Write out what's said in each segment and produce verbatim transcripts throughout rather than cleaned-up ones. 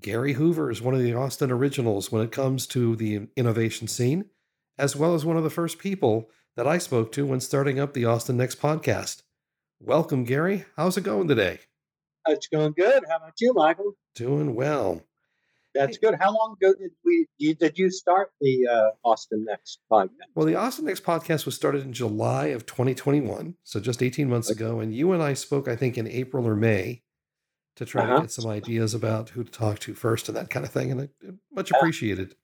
Gary Hoover is one of the Austin originals when it comes to the innovation scene, as well as one of the first people that I spoke to when starting up the Austin Next podcast. Welcome, Gary. How's it going today? It's going good. How about you, Michael? Doing well. That's hey. Good. How long ago did we did you start the uh, Austin Next podcast? Well, the Austin Next podcast was started in July of twenty twenty-one, so just eighteen months okay. ago, and you and I spoke, I think, in April or May, to try uh-huh. to get some ideas about who to talk to first and that kind of thing. And much appreciated.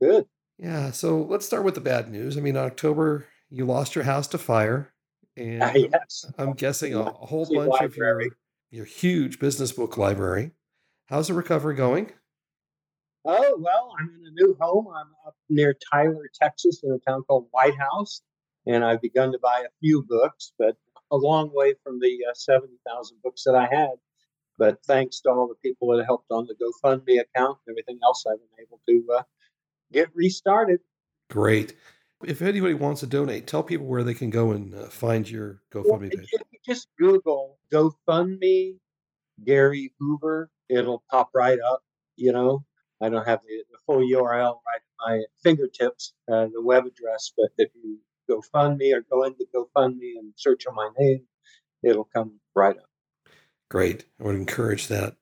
Good. Yeah. So let's start with the bad news. I mean, in October, you lost your house to fire. And uh, yes. I'm guessing a whole bunch library. of your, your huge business book library. How's the recovery going? Oh, well, I'm in a new home. I'm up near Tyler, Texas, in a town called White House. And I've begun to buy a few books, but a long way from the uh, seventy thousand books that I had. But thanks to all the people that helped on the GoFundMe account and everything else, I've been able to uh, get restarted. Great. If anybody wants to donate, tell people where they can go and uh, find your GoFundMe page. Just Google GoFundMe, Gary Hoover. It'll pop right up. You know, I don't have the, the full U R L right at my fingertips, uh, the web address, but if you GoFundMe or go into GoFundMe and search on my name, it'll come right up. Great. I would encourage that.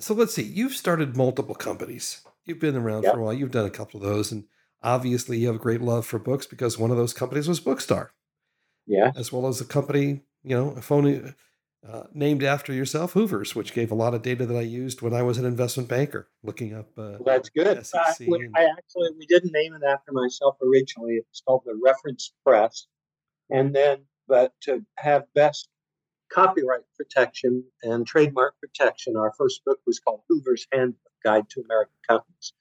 So let's see, you've started multiple companies. You've been around yep. for a while. You've done a couple of those. And obviously you have a great love for books because one of those companies was Bookstar. Yeah. As well as a company, you know, a phone uh, named after yourself, Hoover's, which gave a lot of data that I used when I was an investment banker looking up. Uh, well, that's good. I, and, I actually, we didn't name it after myself originally. It was called the Reference Press. And then, but to have best copyright protection and trademark protection, our first book was called Hoover's Handbook Guide to American Companies.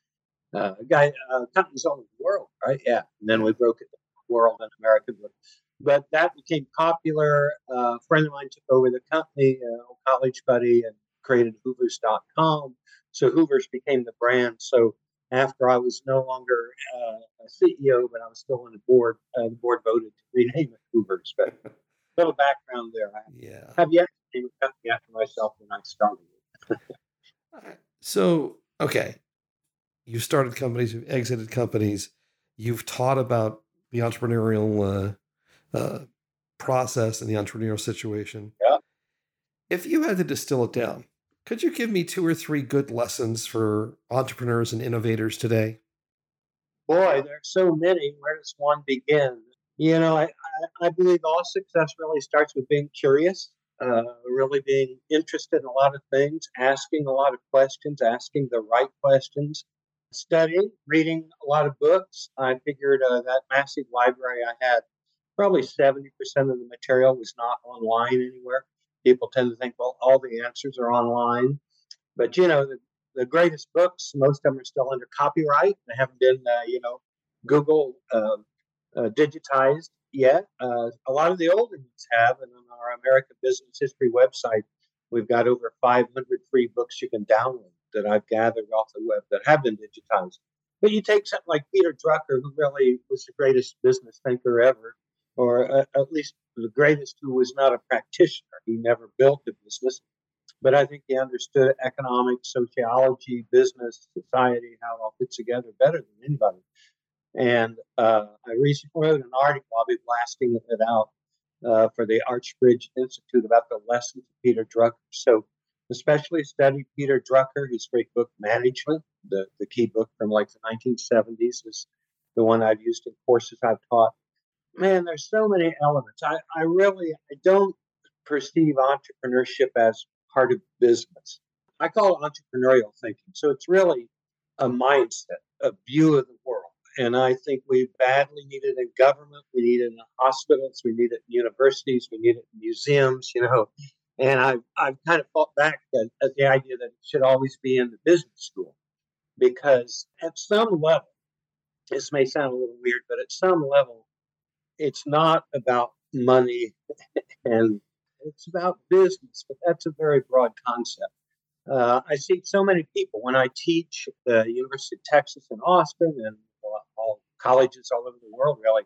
Uh, guide, uh, companies all over the world, right? Yeah. And then we broke it into World and American Book. But that became popular. Uh, a friend of mine took over the company, an old college buddy, and created Hoover's dot com. So Hoover's became the brand. So after I was no longer uh, a C E O, but I was still on the board, uh, the board voted to rename it Hoover's. But little background there. I yeah. have yet to name a company after myself when I started. So, okay. You've started companies, you've exited companies, you've taught about the entrepreneurial uh, uh, process and the entrepreneurial situation. Yeah. If you had to distill it down, could you give me two or three good lessons for entrepreneurs and innovators today? Boy, there are so many. Where does one begin? You know, I, I believe all success really starts with being curious, uh, really being interested in a lot of things, asking a lot of questions, asking the right questions, studying, reading a lot of books. I figured uh, that massive library I had, probably seventy percent of the material was not online anywhere. People tend to think, well, all the answers are online. But, you know, the, the greatest books, most of them are still under copyright. They haven't been, uh, you know, Google uh, Uh, digitized yet. Uh, a lot of the older ones have, and on our American Business History website, we've got over five hundred free books you can download that I've gathered off the web that have been digitized. But you take something like Peter Drucker, who really was the greatest business thinker ever, or uh, at least the greatest who was not a practitioner. He never built a business, but I think he understood economics, sociology, business, society, how it all fits together better than anybody. And uh, I recently wrote an article, I'll be blasting it out uh, for the Archbridge Institute about the lessons of Peter Drucker. So especially study Peter Drucker, his great book, Management, the, the key book from like the nineteen seventies is the one I've used in courses I've taught. Man, there's so many elements. I, I really I don't perceive entrepreneurship as part of business. I call it entrepreneurial thinking. So it's really a mindset, a view of the world. And I think we badly need it in government. We need it in hospitals. We need it in universities. We need it in museums, you know. And I've, I've kind of fought back at, at the idea that it should always be in the business school. because at some level, this may sound a little weird, but at some level, it's not about money and it's about business, but that's a very broad concept. Uh, I see so many people when I teach at the University of Texas in Austin and all, all colleges all over the world, really.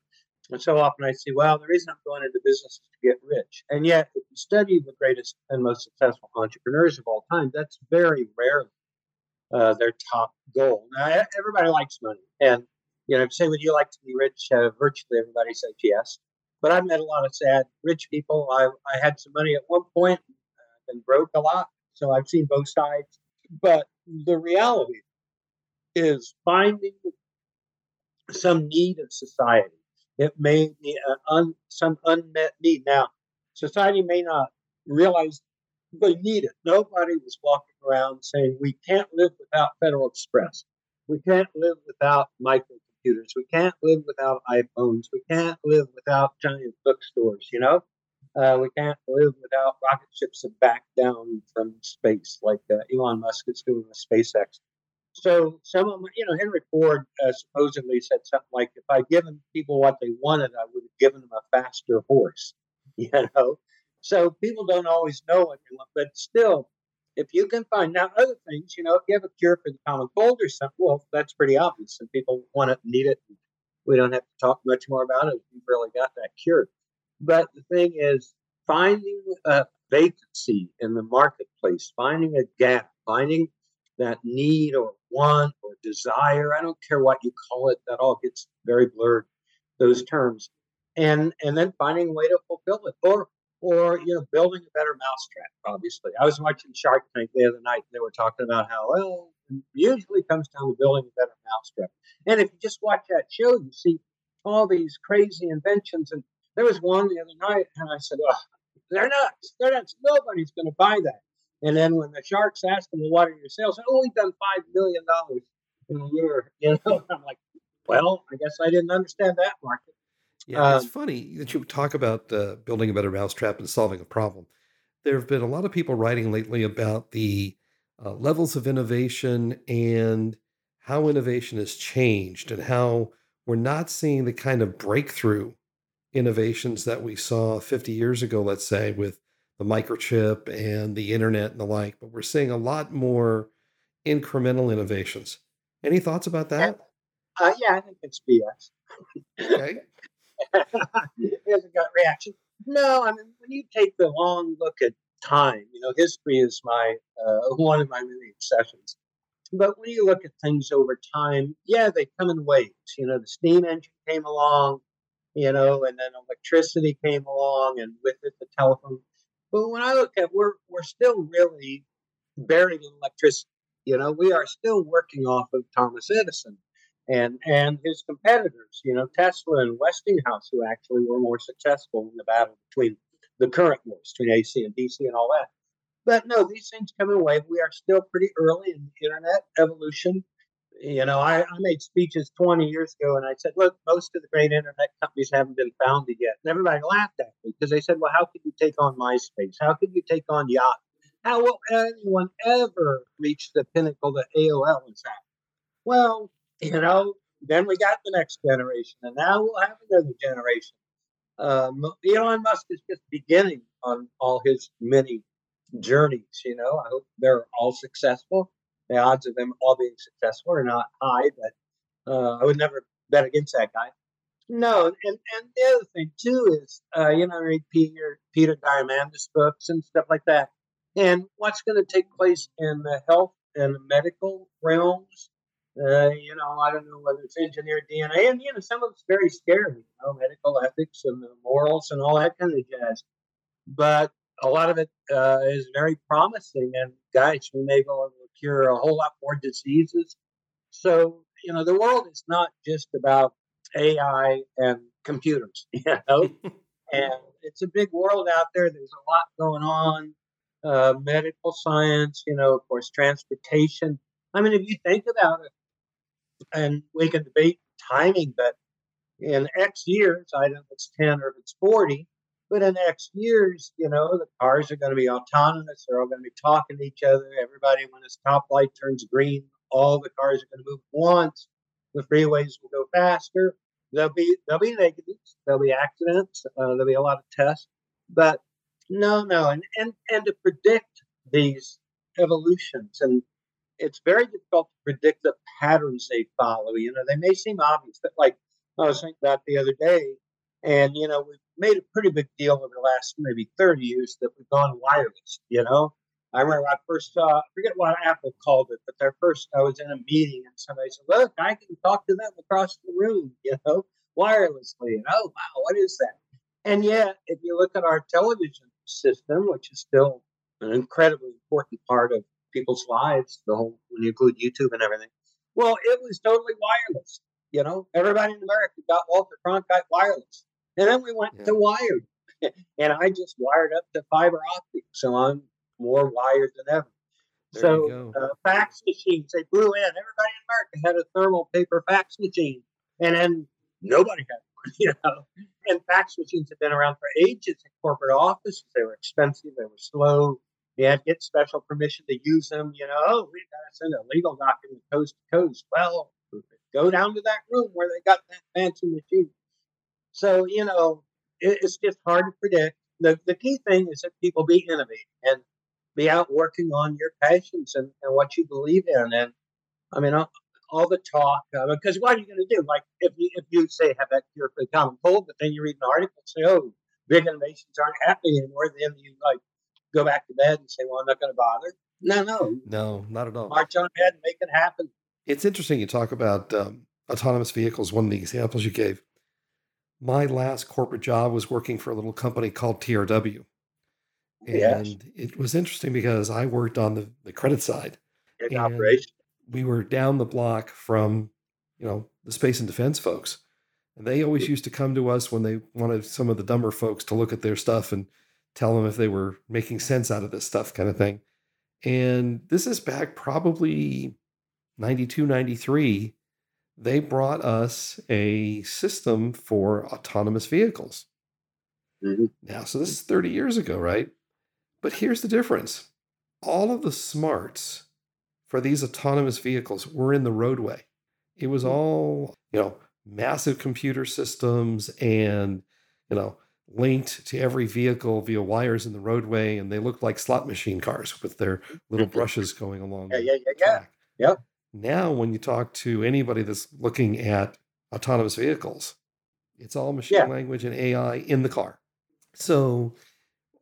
And so often I say, well, the reason I'm going into business is to get rich. And yet, if you study the greatest and most successful entrepreneurs of all time, that's very rarely uh, their top goal. Now, everybody likes money. And, you know, say, would you like to be rich? Uh, virtually everybody says yes. But I've met a lot of sad rich people. I, I had some money at one point and broke a lot. So I've seen both sides. But the reality is finding some need of society. It may be an un, some unmet need. Now, society may not realize they need it. Nobody was walking around saying, we can't live without Federal Express. We can't live without microcomputers. We can't live without iPhones. We can't live without giant bookstores, you know? Uh, we can't live without rocket ships that back down from space, like uh, Elon Musk is doing with SpaceX. So some of them, you know, Henry Ford uh, supposedly said something like, if I'd given people what they wanted, I would have given them a faster horse, you know. So people don't always know what they want, but still, if you can find now other things, you know, if you have a cure for the common cold or something, well, that's pretty obvious. And people want it, need it. And we don't have to talk much more about it if you've really got that cure. But the thing is, finding a vacancy in the marketplace, finding a gap, finding that need or want or desire, I don't care what you call it, that all gets very blurred, those terms. And and then finding a way to fulfill it. Or, or you know, building a better mousetrap, obviously. I was watching Shark Tank the other night, and they were talking about how, well, it usually comes down to building a better mousetrap. And if you just watch that show, you see all these crazy inventions. And there was one the other night, and I said, oh, they're nuts. They're nuts. Nobody's going to buy that. And then when the sharks asked them, well, what are your sales? Oh, we've done five million dollars in a year. You know, and I'm like, well, I guess I didn't understand that market. Yeah, um, it's funny that you talk about uh, building a better mousetrap and solving a problem. There have been a lot of people writing lately about the uh, levels of innovation and how innovation has changed and how we're not seeing the kind of breakthrough innovations that we saw fifty years ago, let's say, with the microchip and the internet and the like, but we're seeing a lot more incremental innovations. Any thoughts about that? Uh, yeah, I think it's B S. Okay. It's a gut reaction. No, I mean, when you take the long look at time, you know, history is my uh, one of my many obsessions. But when you look at things over time, yeah, they come in waves. You know, the steam engine came along, you know, and then electricity came along, and with it, the telephone. But when I look at it, we're we're still really buried in electricity. You know, we are still working off of Thomas Edison and and his competitors, you know, Tesla and Westinghouse, who actually were more successful in the battle between the current wars, between A C and D C and all that. But no, these things come in waves. We are still pretty early in the internet evolution. You know, I, I made speeches twenty years ago, and I said, look, most of the great internet companies haven't been founded yet. And everybody laughed at me because they said, well, how could you take on MySpace? How could you take on Yahoo? How will anyone ever reach the pinnacle that A O L is at? Well, you know, then we got the next generation, and now we'll have another generation. Um, Elon Musk is just beginning on all his many journeys, you know. I hope they're all successful. The odds of them all being successful are not high, but uh, I would never bet against that guy. No, and, and the other thing, too, is, uh, you know, I read Peter, Peter Diamandis books and stuff like that. And what's going to take place in the health and the medical realms? Uh, you know, I don't know whether it's engineered D N A. And, you know, some of it's very scary, you know, medical ethics and the morals and all that kind of jazz. But a lot of it uh, is very promising. And, guys, we may go over cure a whole lot more diseases. So, you know, the world is not just about A I and computers, you know, and it's a big world out there. There's a lot going on, uh, medical science, you know, of course, transportation. I mean, if you think about it, and we can debate timing, but in X years, I don't know if it's ten or if it's forty, but in the next years, you know, the cars are going to be autonomous. They're all going to be talking to each other. Everybody, when its top light turns green, all the cars are going to move at once. The freeways will go faster. There'll be there'll be negatives. There'll be accidents. Uh, there'll be a lot of tests. But no, no, and and and to predict these evolutions, and it's very difficult to predict the patterns they follow. You know, they may seem obvious, but like I was thinking about the other day, and you know, we've made a pretty big deal over the last maybe thirty years that we've gone wireless. You know, I remember I first saw, I forget what Apple called it, but their first, I was in a meeting and somebody said, look, I can talk to them across the room, you know, wirelessly. And oh, wow, what is that? And yet, if you look at our television system, which is still an incredibly important part of people's lives, the whole, when you include YouTube and everything, well, it was totally wireless. You know, everybody in America got Walter Cronkite wireless. And then we went yeah. to wired. And I just wired up to fiber optic. So I'm more wired than ever. There so uh, fax machines, they blew in. Everybody in America had a thermal paper fax machine. And then nobody had one, you know. And fax machines have been around for ages in corporate offices. They were expensive. They were slow. You had to get special permission to use them. You know, oh, we've got to send a legal document coast to coast. Well, go down to that room where they got that fancy machine. So, you know, it, it's just hard to predict. The the key thing is that people be innovative and be out working on your passions and, and what you believe in. And I mean, all, all the talk, because uh, what are you going to do? Like if you, if you say have that cure for the common cold, but then you read an article and say, oh, big innovations aren't happening anymore. Then you like go back to bed and say, well, I'm not going to bother. No, no. No, not at all. March on ahead and make it happen. It's interesting you talk about um, autonomous vehicles, one of the examples you gave. My last corporate job was working for a little company called T R W. And yes. It was interesting because I worked on the, the credit side. And operation. We were down the block from, you know, the space and defense folks. And they always used to come to us when they wanted some of the dumber folks to look at their stuff and tell them if they were making sense out of this stuff kind of thing. And this is back probably ninety-two, ninety-three, they brought us a system for autonomous vehicles. Mm-hmm. Now, so this is thirty years ago, right? But here's the difference. All of the smarts for these autonomous vehicles were in the roadway. It was all, you know, massive computer systems and, you know, linked to every vehicle via wires in the roadway. And they looked like slot machine cars with their little brushes going along. Yeah, yeah, yeah, yeah. Yep. Now, when you talk to anybody that's looking at autonomous vehicles, it's all machine yeah. language and A I in the car. So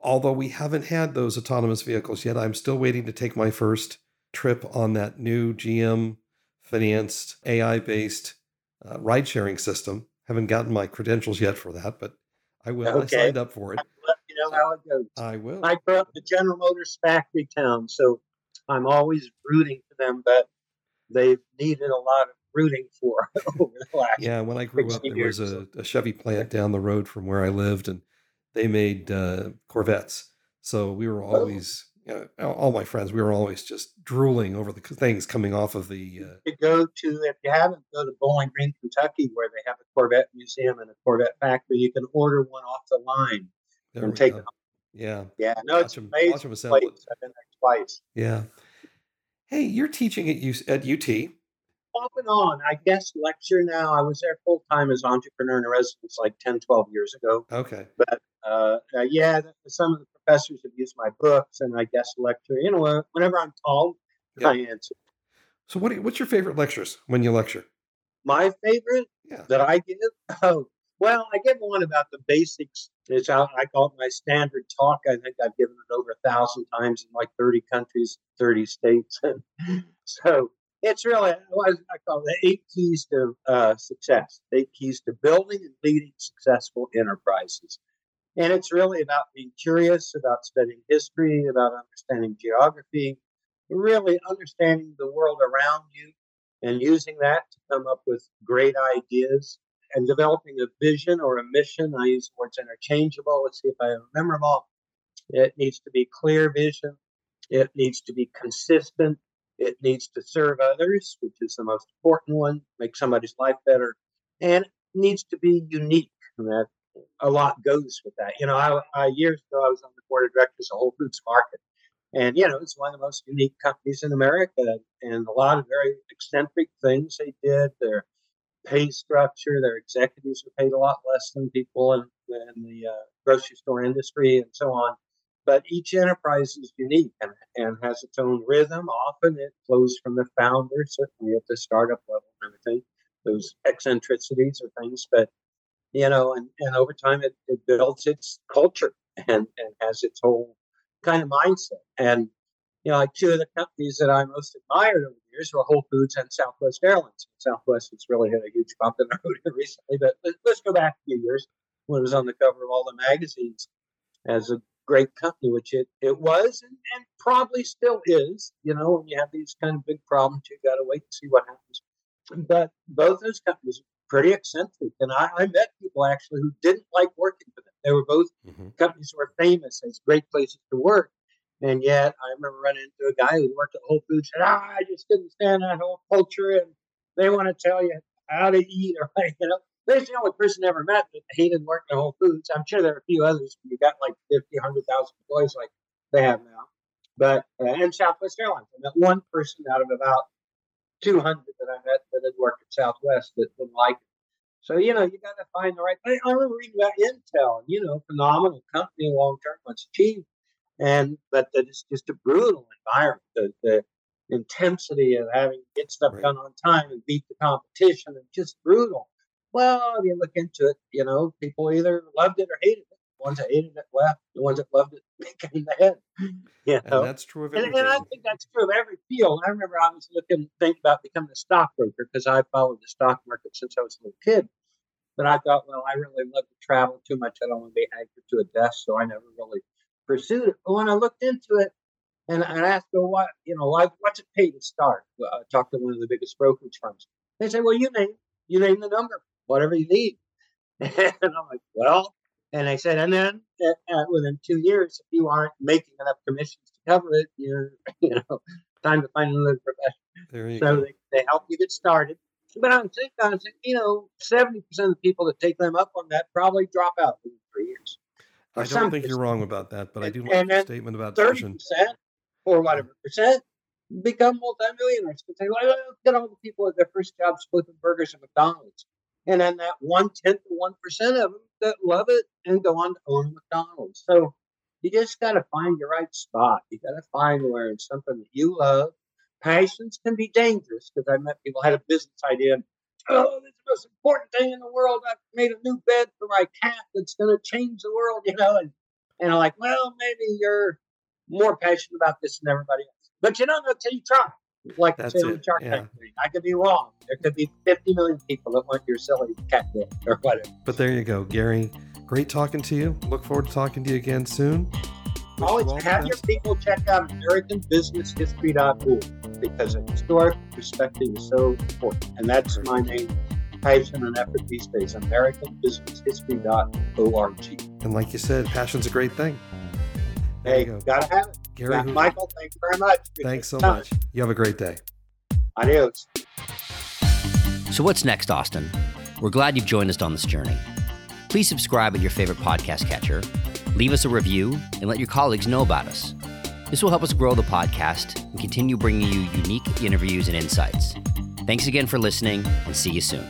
although we haven't had those autonomous vehicles yet, I'm still waiting to take my first trip on that new G M-financed, A I-based uh, ride-sharing system. Haven't gotten my credentials yet for that, but I will. Okay. I signed up for it. I'll let you know how it goes. I will. I grew up in General Motors factory town, so I'm always rooting for them, but they've needed a lot of rooting for over the last Yeah, when I grew up, there years. was a, a Chevy plant down the road from where I lived, and they made uh, Corvettes. So we were always, you know, all my friends, we were always just drooling over the things coming off of the... Uh, you go to, if you haven't, go to Bowling Green, Kentucky, where they have a Corvette museum and a Corvette factory. You can order one off the line and take go. it home. Yeah. Yeah, no, watch it's them, amazing. Watch them assemble place. It. I've been there twice. Yeah. Hey, you're teaching at U- at U T. Off and on. I guess lecture now. I was there full-time as entrepreneur in residence like ten, twelve years ago. Okay. But, uh, uh, yeah, some of the professors have used my books and I guess lecture. You know, whenever I'm called, yep. I answer. So what? Do you, what's your favorite lectures when you lecture? My favorite yeah. that I give? Oh, well, I give one about the basics. It's out, I call it my standard talk. I think I've given it over a thousand times in like thirty countries, thirty states. So it's really, I call it the eight keys to uh, success, eight keys to building and leading successful enterprises. And it's really about being curious, about studying history, about understanding geography, really understanding the world around you and using that to come up with great ideas. And developing a vision or a mission. I use the words interchangeable. Let's see if I remember them all. It needs to be clear vision. It needs to be consistent. It needs to serve others, which is the most important one, make somebody's life better. And it needs to be unique. And that a lot goes with that. You know, I, I years ago, I was on the board of directors of Whole Foods Market. And, you know, it's one of the most unique companies in America, and a lot of very eccentric things they did. Their pay structure, their executives were paid a lot less than people in, in the uh, grocery store industry and so on. But each enterprise is unique and, and has its own rhythm. Often it flows from the founder, certainly at the startup level and everything. Those eccentricities or things, but, you know, and, and over time it, it builds its culture and, and has its whole kind of mindset. And, you know, like two of the companies that I most admired over the years were Whole Foods and Southwest Airlines. Southwest has really had a huge bump in the road recently, but let's go back a few years when it was on the cover of all the magazines as a great company, which it, it was and, and probably still is. You know, when you have these kind of big problems, you've got to wait and see what happens. But both those companies were pretty eccentric. And I, I met people actually who didn't like working for them. They were both mm-hmm. companies who were famous as great places to work. And yet I remember running into a guy who worked at Whole Foods and ah, I just couldn't stand that whole culture. And they want to tell you how to eat. Or, you know, there's the only person I ever met that hated working at Whole Foods. I'm sure there are a few others. You got like fifty, one hundred thousand employees like they have now. But uh, and Southwest Airlines. I met one person out of about two hundred that I met that had worked at Southwest that didn't like it. So, you know, you got to find the right thing. I remember reading about Intel, you know, phenomenal company long term, much achieved. And, but that it's just a brutal environment. The, the intensity of having to get stuff right. done on time and beat the competition and just brutal. Well, if you look into it, you know, people either loved it or hated it. The ones that hated it left, the ones that loved it became the head. You know? And that's true of everything. And, and I think that's true of every field. I remember I was looking, thinking about becoming a stockbroker because I followed the stock market since I was a little kid. But I thought, well, I really love to travel too much. I don't want to be anchored to a desk, so I never really pursued it. But when I looked into it and I asked, well, what, you know, what's it pay to start? Well, I talked to one of the biggest brokerage firms. They say, well, you name, you name the number, whatever you need. And I'm like, well. And I said, and then uh, within two years, if you aren't making enough commissions to cover it, you're, you know, time to find another profession. There you so go. They, they help you get started. But I'm thinking, I was thinking, you know, seventy percent of the people that take them up on that probably drop out in three years. I don't think percent. You're wrong about that, but I do and, like and the statement about thirty percent or whatever percent become multimillionaires. They say, well, look at all the people at their first jobs flipping burgers at McDonald's. And then that one-tenth to one percent of them that love it and go on to own McDonald's. So you just got to find your right spot. You got to find where it's something that you love. Passions can be dangerous because I met people who had a business idea. And, oh, this is the most important thing in the world. I've made a new bed for my cat that's going to change the world, you know. And, and I'm like, well, maybe you're more passionate about this than everybody else. But you don't know until you try. Like the silly Shark Tank thing. I could be wrong. There could be fifty million people that want your silly cat dick or whatever. But there you go, Gary. Great talking to you. Look forward to talking to you again soon. Always have your people check out American Business History dot org because a historic perspective is so important. And that's my main passion and effort these days, American Business History dot org. And like you said, passion's a great thing. Hey, gotta have it. Gary Hoover. Michael, thanks very much. Good thanks so time. much. You have a great day. Adios. So what's next, Austin? We're glad you've joined us on this journey. Please subscribe at your favorite podcast catcher, leave us a review, and let your colleagues know about us. This will help us grow the podcast and continue bringing you unique interviews and insights. Thanks again for listening, and see you soon.